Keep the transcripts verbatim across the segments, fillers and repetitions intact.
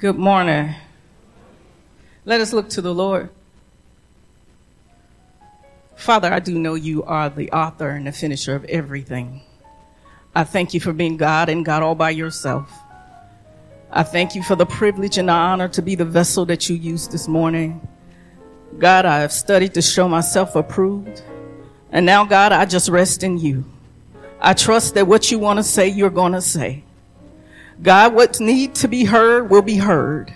Good morning. Let us look to the Lord. Father, I do know you are the author and the finisher of everything. I thank you for being God and God all by yourself. I thank you for the privilege and the honor to be the vessel that you used this morning. God, I have studied to show myself approved. And now, God, I just rest in you. I trust that what you want to say, you're going to say. God, what needs to be heard will be heard.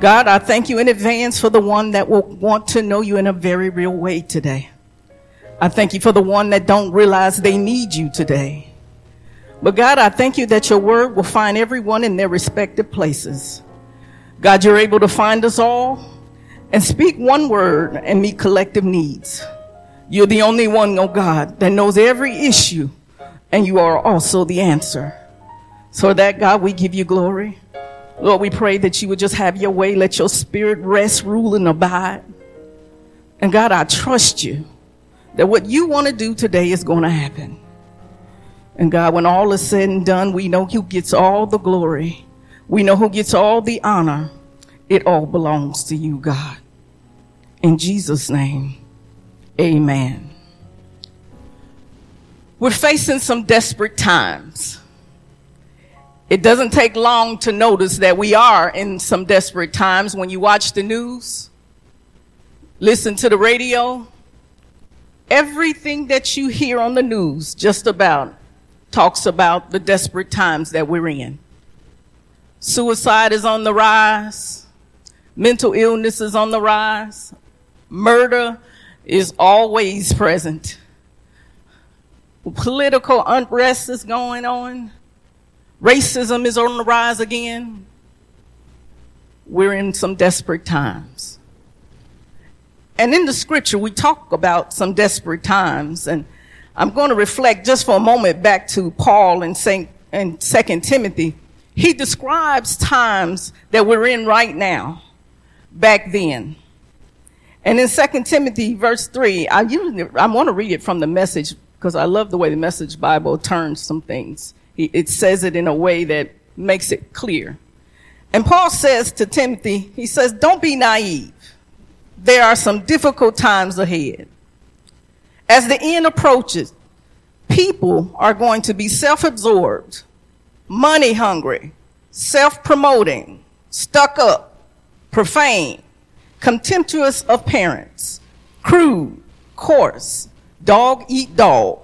God, I thank you in advance for the one that will want to know you in a very real way today. I thank you for the one that don't realize they need you today. But God, I thank you that your word will find everyone in their respective places. God, you're able to find us all and speak one word and meet collective needs. You're the only one, oh God, that knows every issue, and you are also the answer. So that, God, we give you glory. Lord, we pray that you would just have your way. Let your spirit rest, rule, and abide. And God, I trust you that what you want to do today is going to happen. And God, when all is said and done, we know who gets all the glory. We know who gets all the honor. It all belongs to you, God. In Jesus' name, amen. We're facing some desperate times. It doesn't take long to notice that we are in some desperate times when you watch the news, listen to the radio. Everything that you hear on the news just about talks about the desperate times that we're in. Suicide is on the rise. Mental illness is on the rise. Murder is always present. Political unrest is going on. Racism is on the rise again. We're in some desperate times. And in the scripture, we talk about some desperate times. And I'm going to reflect just for a moment back to Paul in Second Timothy. He describes times that we're in right now, back then. And in Second Timothy, verse three, I, usually, I want to read it from the Message because I love the way the Message Bible turns some things. It says it in a way that makes it clear. And Paul says to Timothy, he says, don't be naive. There are some difficult times ahead. As the end approaches, people are going to be self-absorbed, money-hungry, self-promoting, stuck-up, profane, contemptuous of parents, crude, coarse, dog-eat-dog,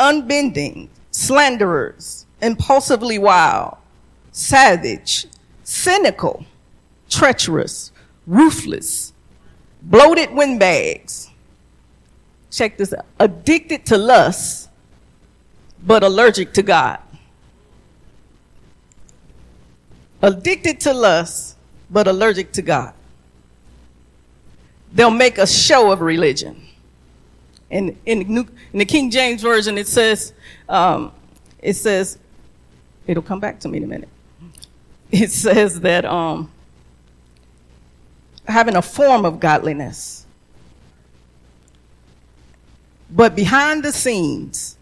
unbending, slanderers, impulsively wild, savage, cynical, treacherous, ruthless, bloated windbags. Check this out. Addicted to lust, but allergic to God. Addicted to lust, but allergic to God. They'll make a show of religion. In, in, in the King James Version, it says, um, it says, it'll come back to me in a minute. It says that um, having a form of godliness, but behind the scenes,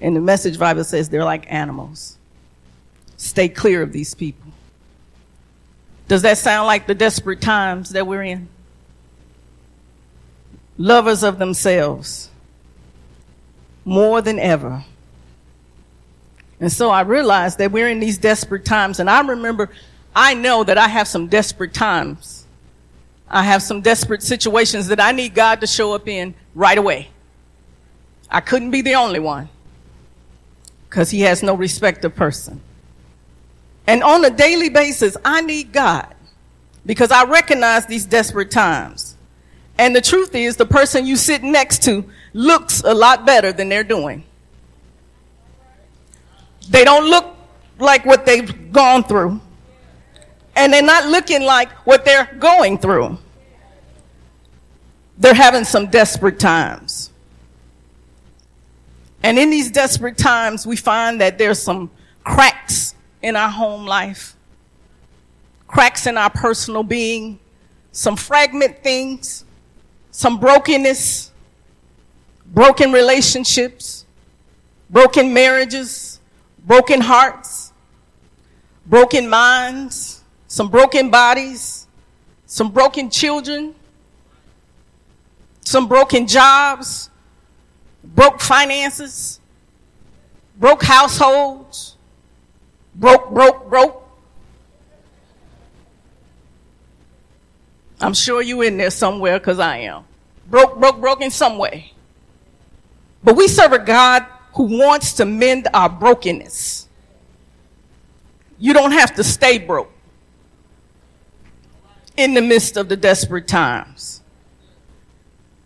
and the Message Bible says they're like animals. Stay clear of these people. Does that sound like the desperate times that we're in? Lovers of themselves more than ever. And so I realized that we're in these desperate times. And I remember, I know that I have some desperate times. I have some desperate situations that I need God to show up in right away. I couldn't be the only one because he has no respect of person. And on a daily basis, I need God because I recognize these desperate times. And the truth is, the person you sit next to looks a lot better than they're doing. They don't look like what they've gone through. And they're not looking like what they're going through. They're having some desperate times. And in these desperate times, we find that there's some cracks in our home life, cracks in our personal being, some fragment things, some brokenness, broken relationships, broken marriages, broken hearts, broken minds, some broken bodies, some broken children, some broken jobs, broke finances, broke households, broke, broke, broke. I'm sure you in there somewhere because I am. Broke, broke, broke in some way. But we serve a God who wants to mend our brokenness. You don't have to stay broke in the midst of the desperate times.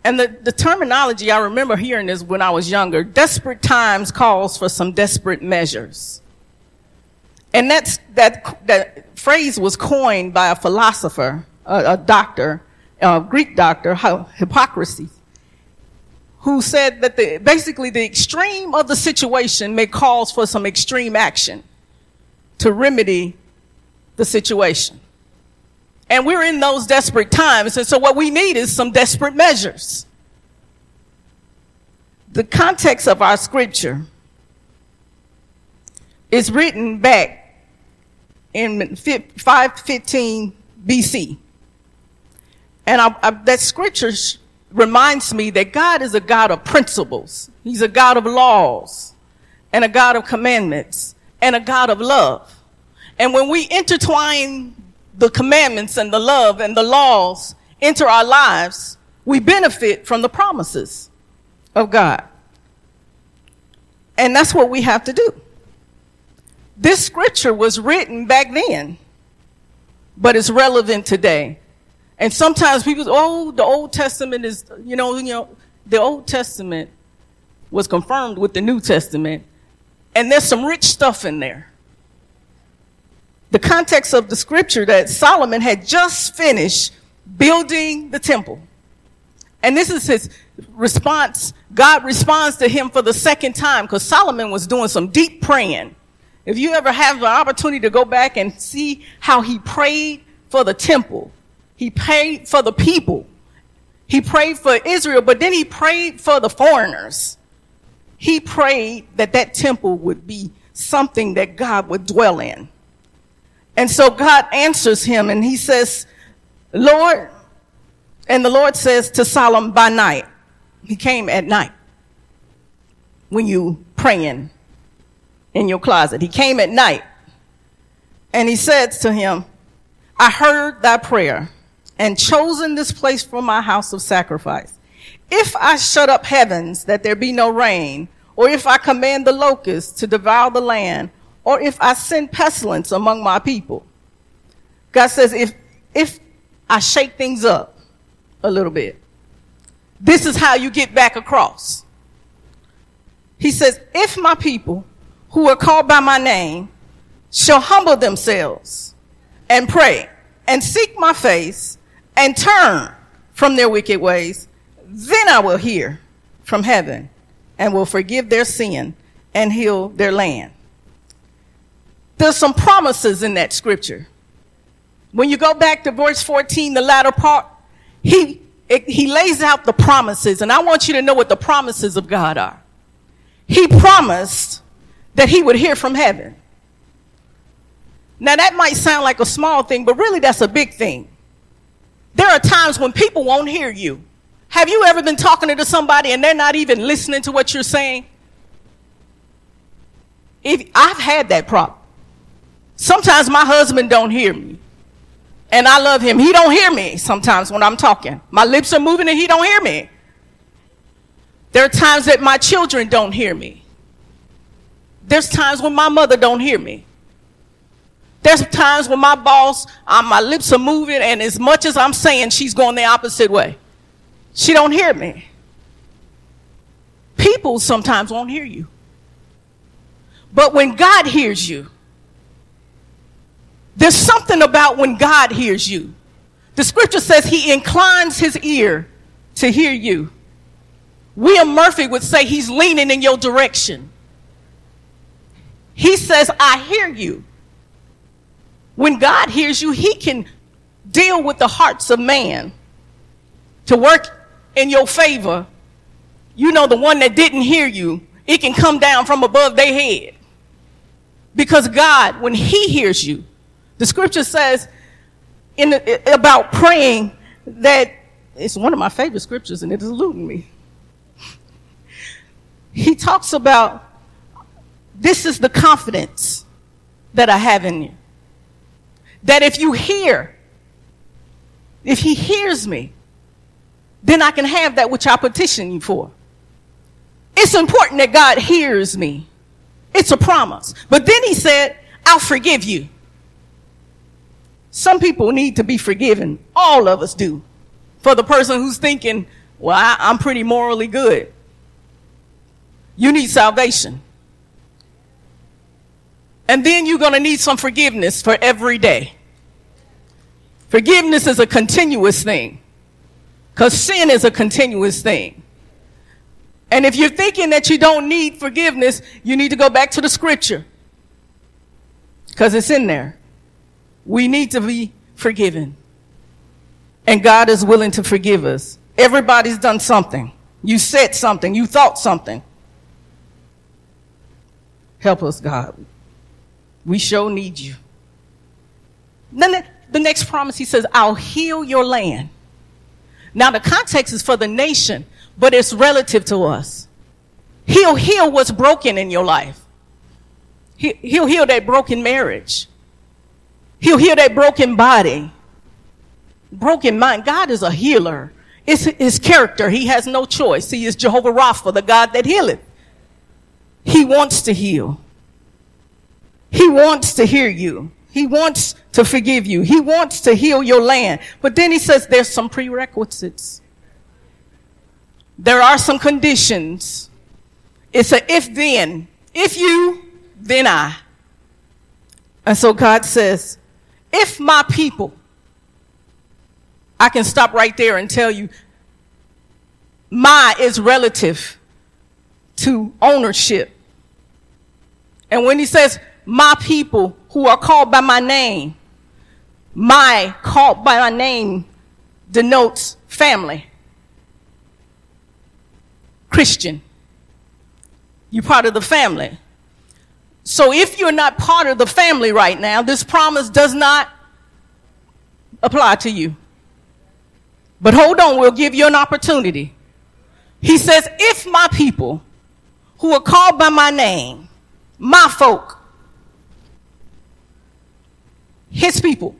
And the, the terminology I remember hearing is when I was younger, desperate times calls for some desperate measures. And that's, that, that phrase was coined by a philosopher, a, a doctor, a Greek doctor, Hippocrates, who said that the, basically the extreme of the situation may cause for some extreme action to remedy the situation. And we're in those desperate times, and so what we need is some desperate measures. The context of our scripture is written back in five fifteen B C. And I, I, that scripture sh- reminds me that God is a God of principles. He's a God of laws and a God of commandments and a God of love. And when we intertwine the commandments and the love and the laws into our lives, we benefit from the promises of God. And that's what we have to do. This scripture was written back then, but it's relevant today. And sometimes people say, oh, the Old Testament is, you know, you know, the Old Testament was confirmed with the New Testament, and there's some rich stuff in there. The context of the scripture that Solomon had just finished building the temple. And this is his response. God responds to him for the second time because Solomon was doing some deep praying. If you ever have an opportunity to go back and see how he prayed for the temple, he prayed for the people, he prayed for Israel, but then he prayed for the foreigners. He prayed that that temple would be something that God would dwell in. And so God answers him and he says, Lord, and the Lord says to Solomon by night, he came at night when you praying in your closet. He came at night and he says to him, I heard thy prayer and chosen this place for my house of sacrifice. If I shut up heavens that there be no rain, or if I command the locusts to devour the land, or if I send pestilence among my people. God says, if, if I shake things up a little bit, this is how you get back across. He says, if my people who are called by my name shall humble themselves and pray and seek my face and turn from their wicked ways, then I will hear from heaven and will forgive their sin and heal their land. There's some promises in that scripture. When you go back to verse fourteen, the latter part, he, it, he lays out the promises. And I want you to know what the promises of God are. He promised that he would hear from heaven. Now that might sound like a small thing, but really that's a big thing. There are times when people won't hear you. Have you ever been talking to somebody and they're not even listening to what you're saying? If, I've had that problem. Sometimes my husband don't hear me, and I love him. He don't hear me sometimes when I'm talking. My lips are moving and he don't hear me. There are times that my children don't hear me. There's times when my mother don't hear me. There's times when my boss, uh, my lips are moving, and as much as I'm saying, she's going the opposite way. She don't hear me. People sometimes won't hear you. But when God hears you, there's something about when God hears you. The scripture says he inclines his ear to hear you. William Murphy would say he's leaning in your direction. He says, I hear you. When God hears you, he can deal with the hearts of man to work in your favor. You know, the one that didn't hear you, it can come down from above their head. Because God, when he hears you, the scripture says in the, about praying that, it's one of my favorite scriptures and it is eluding me. He talks about, this is the confidence that I have in you. That if you hear, if he hears me, then I can have that which I petition you for. It's important that God hears me. It's a promise. But then he said, I'll forgive you. Some people need to be forgiven. All of us do. For the person who's thinking, well, I, I'm pretty morally good. You need salvation. And then you're going to need some forgiveness for every day. Forgiveness is a continuous thing. Because sin is a continuous thing. And if you're thinking that you don't need forgiveness, you need to go back to the scripture. Because it's in there. We need to be forgiven. And God is willing to forgive us. Everybody's done something. You said something. You thought something. Help us, God. We sure need you. Then the next promise, he says, I'll heal your land. Now, the context is for the nation, but it's relative to us. He'll heal what's broken in your life. He, he'll heal that broken marriage. He'll heal that broken body, broken mind. God is a healer. It's his character. He has no choice. He is Jehovah Rapha, the God that healeth. He wants to heal. He wants to hear you. He wants to forgive you. He wants to heal your land. But then he says there's some prerequisites. There are some conditions. It's an if then. If you, then I. And so God says, if my people, I can stop right there and tell you, my is relative to ownership. And when he says, my people who are called by my name, my called by my name denotes family. Christian. You're part of the family. So if you're not part of the family right now, this promise does not apply to you. But hold on, we'll give you an opportunity. He says, if my people who are called by my name, my folk, his people.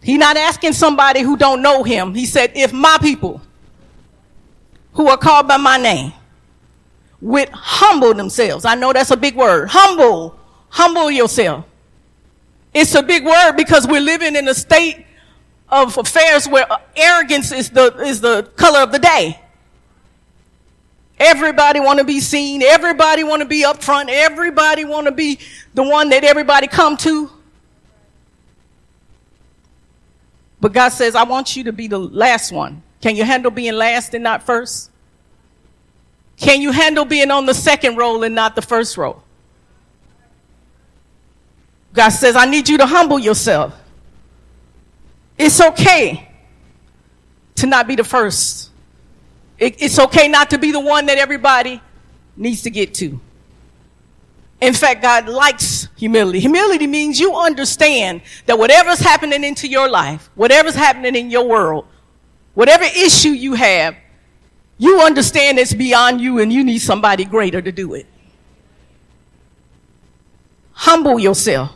He's not asking somebody who don't know him. He said, if my people who are called by my name would humble themselves. I know that's a big word. Humble. Humble yourself. It's a big word because we're living in a state of affairs where arrogance is the, is the color of the day. Everybody want to be seen. Everybody want to be up front. Everybody want to be the one that everybody come to. But God says, I want you to be the last one. Can you handle being last and not first? Can you handle being on the second row and not the first row? God says, I need you to humble yourself. It's okay to not be the first. It, it's okay not to be the one that everybody needs to get to. In fact, God likes humility. Humility means you understand that whatever's happening into your life, whatever's happening in your world, whatever issue you have, you understand it's beyond you and you need somebody greater to do it. Humble yourself.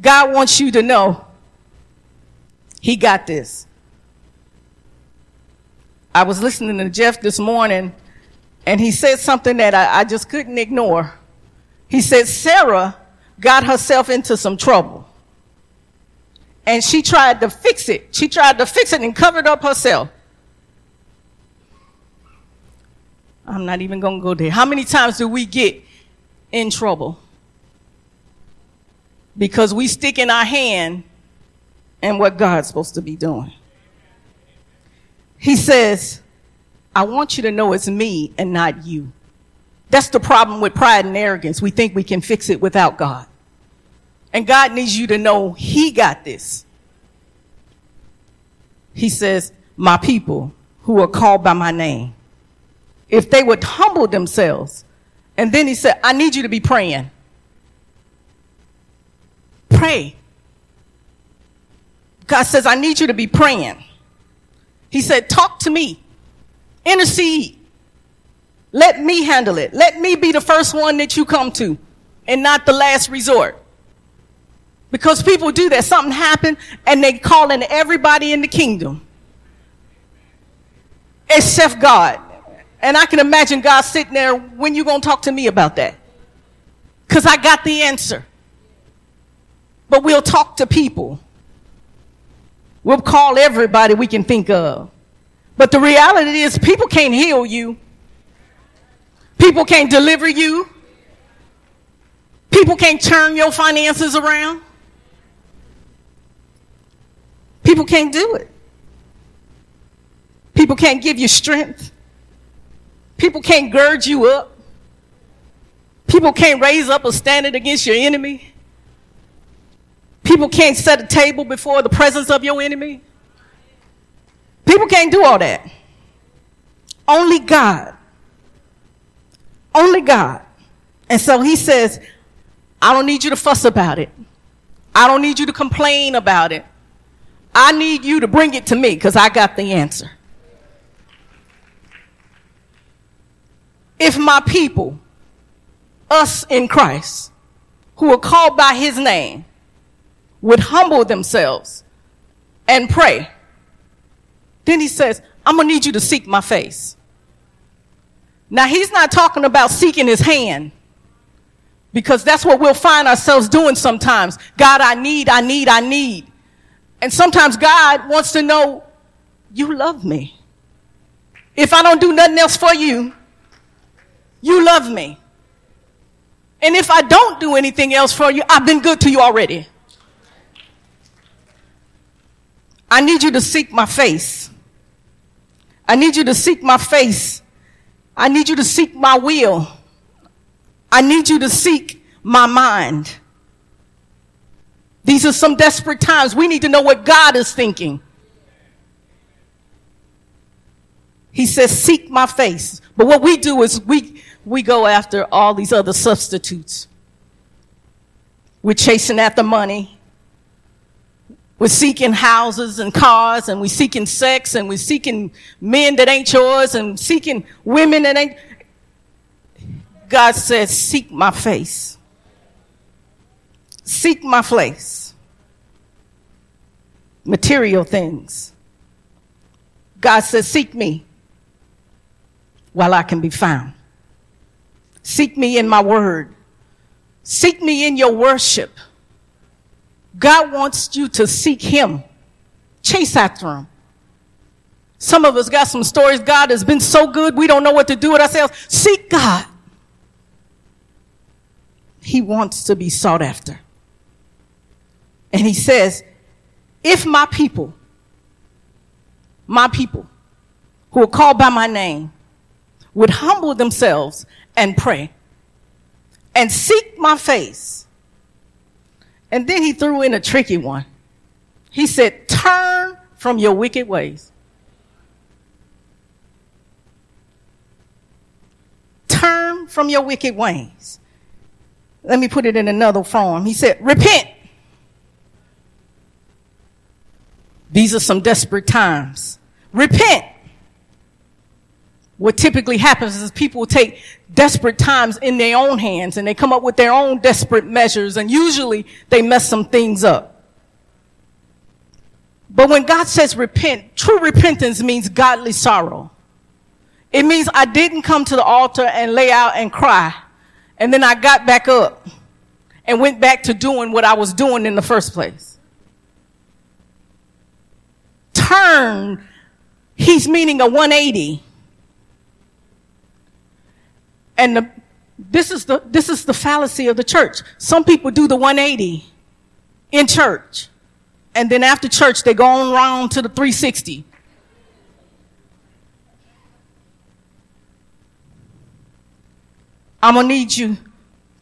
God wants you to know he got this. I was listening to Jeff this morning and he said something that I, I just couldn't ignore. He said Sarah got herself into some trouble. And she tried to fix it. She tried to fix it and covered up herself. I'm not even going to go there. How many times do we get in trouble? Because we stick in our hand and what God's supposed to be doing. He says, I want you to know it's me and not you. That's the problem with pride and arrogance. We think we can fix it without God. And God needs you to know he got this. He says, my people who are called by my name, if they would humble themselves And then he said, I need you to be praying. Pray. God says, I need you to be praying. He said, talk to me. Intercede. Let me handle it. Let me be the first one that you come to and not the last resort. Because people do that. Something happened and they call in everybody in the kingdom except God. And I can imagine God sitting there, when you going to talk to me about that? Because I got the answer. But we'll talk to people. We'll call everybody we can think of. But the reality is people can't heal you. People can't deliver you. People can't turn your finances around. People can't do it. People can't give you strength. People can't gird you up. People can't raise up a standard against your enemy. People can't set a table before the presence of your enemy. People can't do all that. Only God. Only God. And so he says, I don't need you to fuss about it. I don't need you to complain about it. I need you to bring it to me because I got the answer. If my people, us in Christ, who are called by his name, would humble themselves and pray. Then he says, I'm going to need you to seek my face. Now, he's not talking about seeking his hand, because that's what we'll find ourselves doing sometimes. God, I need, I need, I need. And sometimes God wants to know, you love me. If I don't do nothing else for you, you love me. And if I don't do anything else for you, I've been good to you already. I need you to seek my face. I need you to seek my face. I need you to seek my will. I need you to seek my mind. These are some desperate times. We need to know what God is thinking. He says, seek my face. But what we do is we, we go after all these other substitutes. We're chasing after money. We're seeking houses and cars, and we're seeking sex, and we're seeking men that ain't yours, and seeking women that ain't. God says, seek my face. Seek my face. Material things. God says, seek me while I can be found. Seek me in my word. Seek me in your worship. God wants you to seek him. Chase after him. Some of us got some stories. God has been so good, we don't know what to do with ourselves. Seek God. He wants to be sought after. And he says, if my people, my people who are called by my name, would humble themselves and pray and seek my face. And then he threw in a tricky one. He said, turn from your wicked ways. Turn from your wicked ways. Let me put it in another form. He said, repent. These are some desperate times. Repent. What typically happens is people take desperate times in their own hands and they come up with their own desperate measures, and usually they mess some things up. But when God says repent, true repentance means godly sorrow. It means I didn't come to the altar and lay out and cry, and then I got back up and went back to doing what I was doing in the first place. Turn, he's meaning a one eighty. And the, this is the this is the fallacy of the church. Some people do the one eighty in church, and then after church they go on round to the three sixty. I'm gonna need you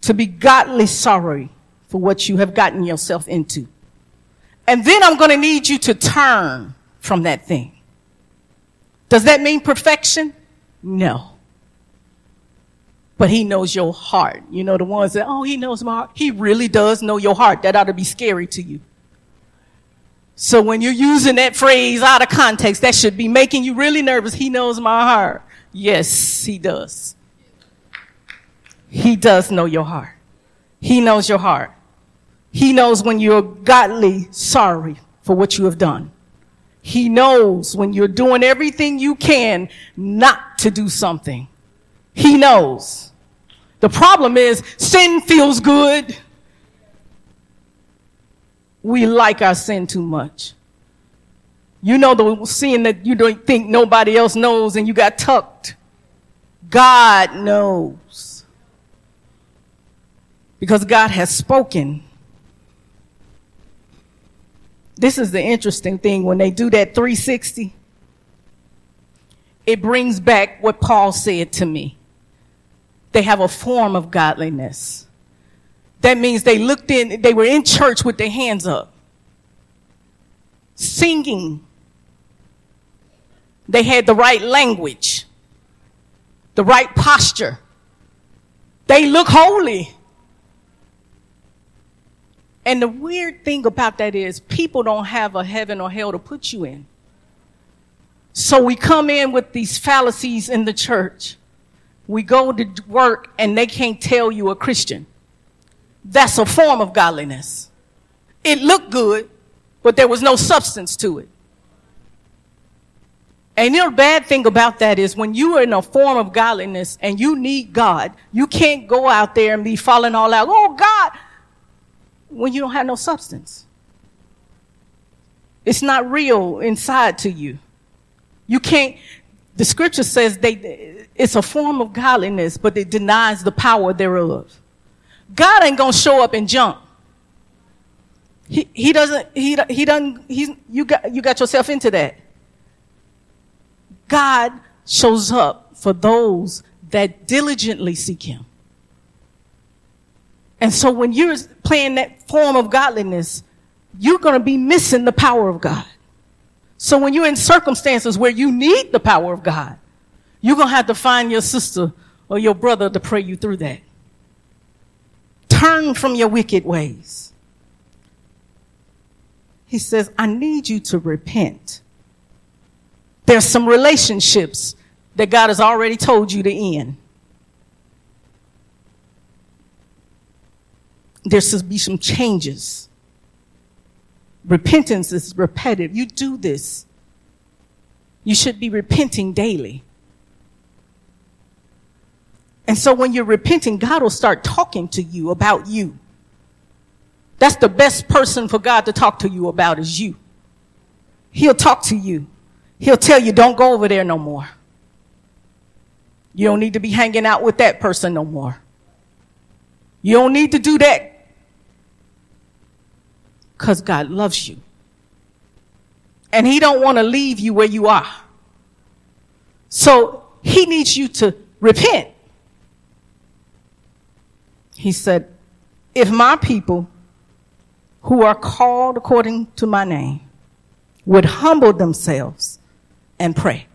to be godly sorry for what you have gotten yourself into, and then I'm gonna need you to turn from that thing. Does that mean perfection? No. but he knows your heart. You know, the ones that, oh, he knows my heart. He really does know your heart. That ought to be scary to you. So when you're using that phrase out of context, that should be making you really nervous. He knows my heart. Yes, he does. He does know your heart. He knows your heart. He knows when you're godly sorry for what you have done. He knows when you're doing everything you can not to do something. He knows. The problem is sin feels good. We like our sin too much. You know the sin that you don't think nobody else knows and you got tucked. God knows. Because God has spoken. This is the interesting thing. When they do that three sixty, it brings back what Paul said to me. They have a form of godliness. That means they looked in, they were in church with their hands up, singing. They had the right language, the right posture. They look holy. And the weird thing about that is people don't have a heaven or hell to put you in. So we come in with these fallacies in the church. We go to work and they can't tell you a Christian. That's a form of godliness. It looked good, but there was no substance to it. And the bad thing about that is when you are in a form of godliness and you need God, you can't go out there and be falling all out. Oh, God, when you don't have no substance. It's not real inside to you. You can't, the scripture says they, it's a form of godliness, but it denies the power thereof. God ain't gonna show up and jump. He, he doesn't, he, he doesn't, he's, you got, you got yourself into that. God shows up for those that diligently seek him. And so when you're playing that form of godliness, you're gonna be missing the power of God. So when you're in circumstances where you need the power of God, you're going to have to find your sister or your brother to pray you through that. Turn from your wicked ways. He says, I need you to repent. There's some relationships that God has already told you to end. There should be some changes. Repentance is repetitive. You do this. You should be repenting daily. And so when you're repenting, God will start talking to you about you. That's the best person for God to talk to you about is you. He'll talk to you. He'll tell you, don't go over there no more. You don't need to be hanging out with that person no more. You don't need to do that. Because God loves you. And he don't want to leave you where you are. So he needs you to repent. He said, if my people who are called according to my name would humble themselves and pray,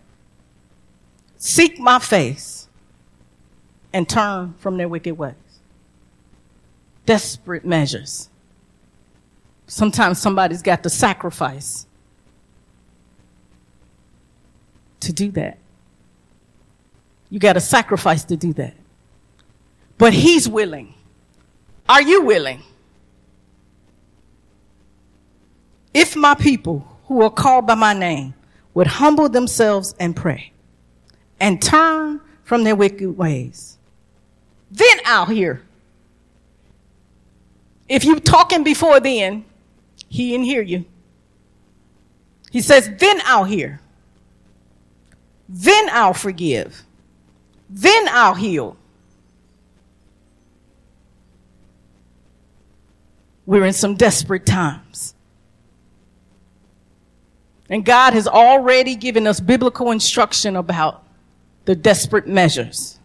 seek my face and turn from their wicked ways. Desperate measures. Sometimes somebody's got to sacrifice to do that. You got to sacrifice to do that. But he's willing. Are you willing? If my people who are called by my name would humble themselves and pray and turn from their wicked ways, then I'll hear. If you're talking before then, he didn't hear you. He says, then I'll hear. Then I'll forgive. Then I'll heal. We're in some desperate times. And God has already given us biblical instruction about the desperate measures.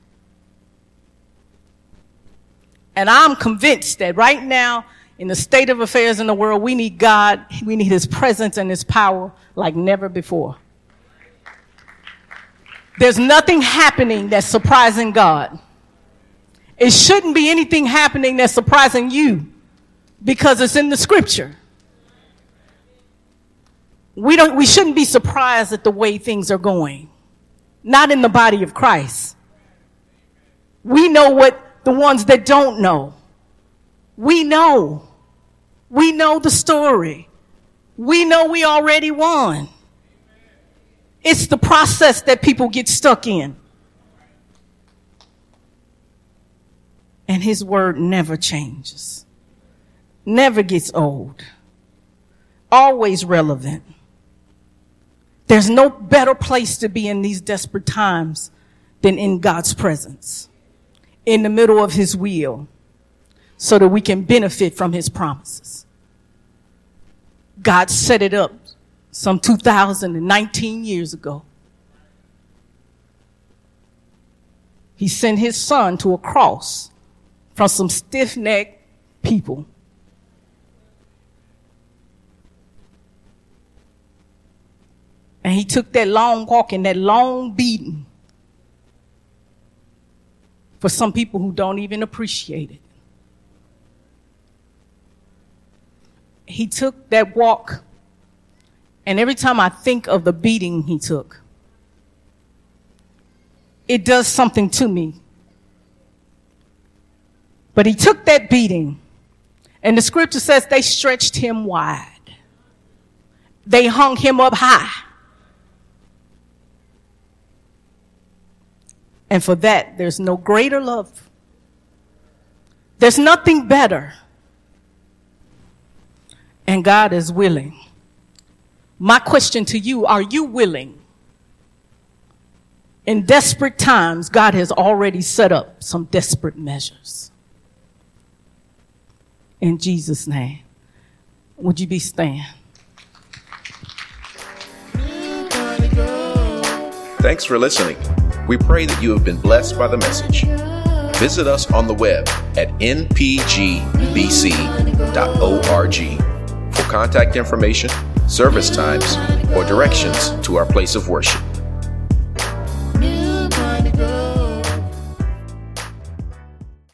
And I'm convinced that right now, in the state of affairs in the world, we need God, we need his presence and his power like never before. There's nothing happening that's surprising God. It shouldn't be anything happening that's surprising you because it's in the scripture. We don't, we shouldn't be surprised at the way things are going. Not in the body of Christ. We know what the ones that don't know. We know. We know the story. We know we already won. It's the process that people get stuck in. And his word never changes. Never gets old. Always relevant. There's no better place to be in these desperate times than in God's presence, in the middle of his will, so that we can benefit from his promises. God set it up some two thousand nineteen years ago. He sent his son to a cross from some stiff-necked people. And he took that long walk and that long beating for some people who don't even appreciate it. He took that walk, and every time I think of the beating he took, it does something to me. But he took that beating, and the scripture says they stretched him wide. They hung him up high. And for that, there's no greater love. There's nothing better. And God is willing. My question to you, are you willing? In desperate times, God has already set up some desperate measures. In Jesus' name, would you be standing? Thanks for listening. We pray that you have been blessed by the message. Visit us on the web at n p g b c dot org for contact information, service times, or directions to our place of worship.